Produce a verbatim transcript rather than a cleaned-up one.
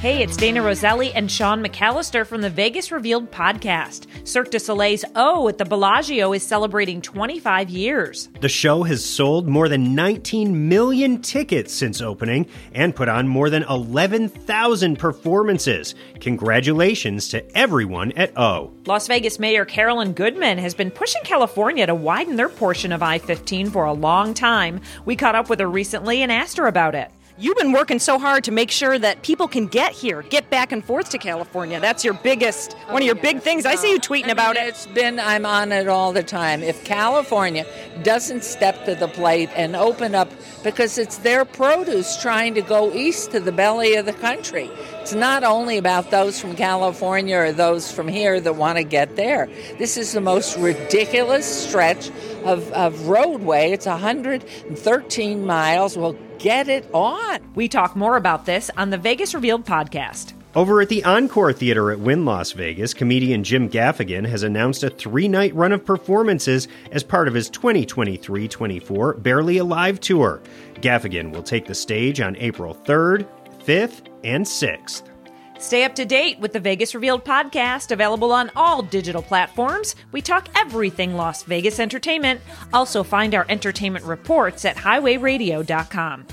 Hey, it's Dana Roselli and Sean McAllister from the Vegas Revealed podcast. Cirque du Soleil's O at the Bellagio is celebrating twenty-five years. The show has sold more than nineteen million tickets since opening and put on more than eleven thousand performances. Congratulations to everyone at O. Las Vegas Mayor Carolyn Goodman has been pushing California to widen their portion of I fifteen for a long time. We caught up with her recently and asked her about it. You've been working so hard to make sure that people can get here, get back and forth to California. That's your biggest, oh, one of your yeah. big things. I see you tweeting I mean, about it. It's been, I'm on it all the time. If California doesn't step to the plate and open up, because it's their produce trying to go east to the belly of the country. It's not only about those from California or those from here that want to get there. This is the most ridiculous stretch of, of roadway. It's one hundred thirteen miles. Well, get it on. We talk more about this on the Vegas Revealed podcast. Over at the Encore Theater at Wynn Las Vegas, comedian Jim Gaffigan has announced a three-night run of performances as part of his twenty twenty-three twenty-four Barely Alive Tour. Gaffigan will take the stage on April third, fifth, and sixth. Stay up to date with the Vegas Revealed podcast, available on all digital platforms. We talk everything Las Vegas entertainment. Also find our entertainment reports at highway radio dot com.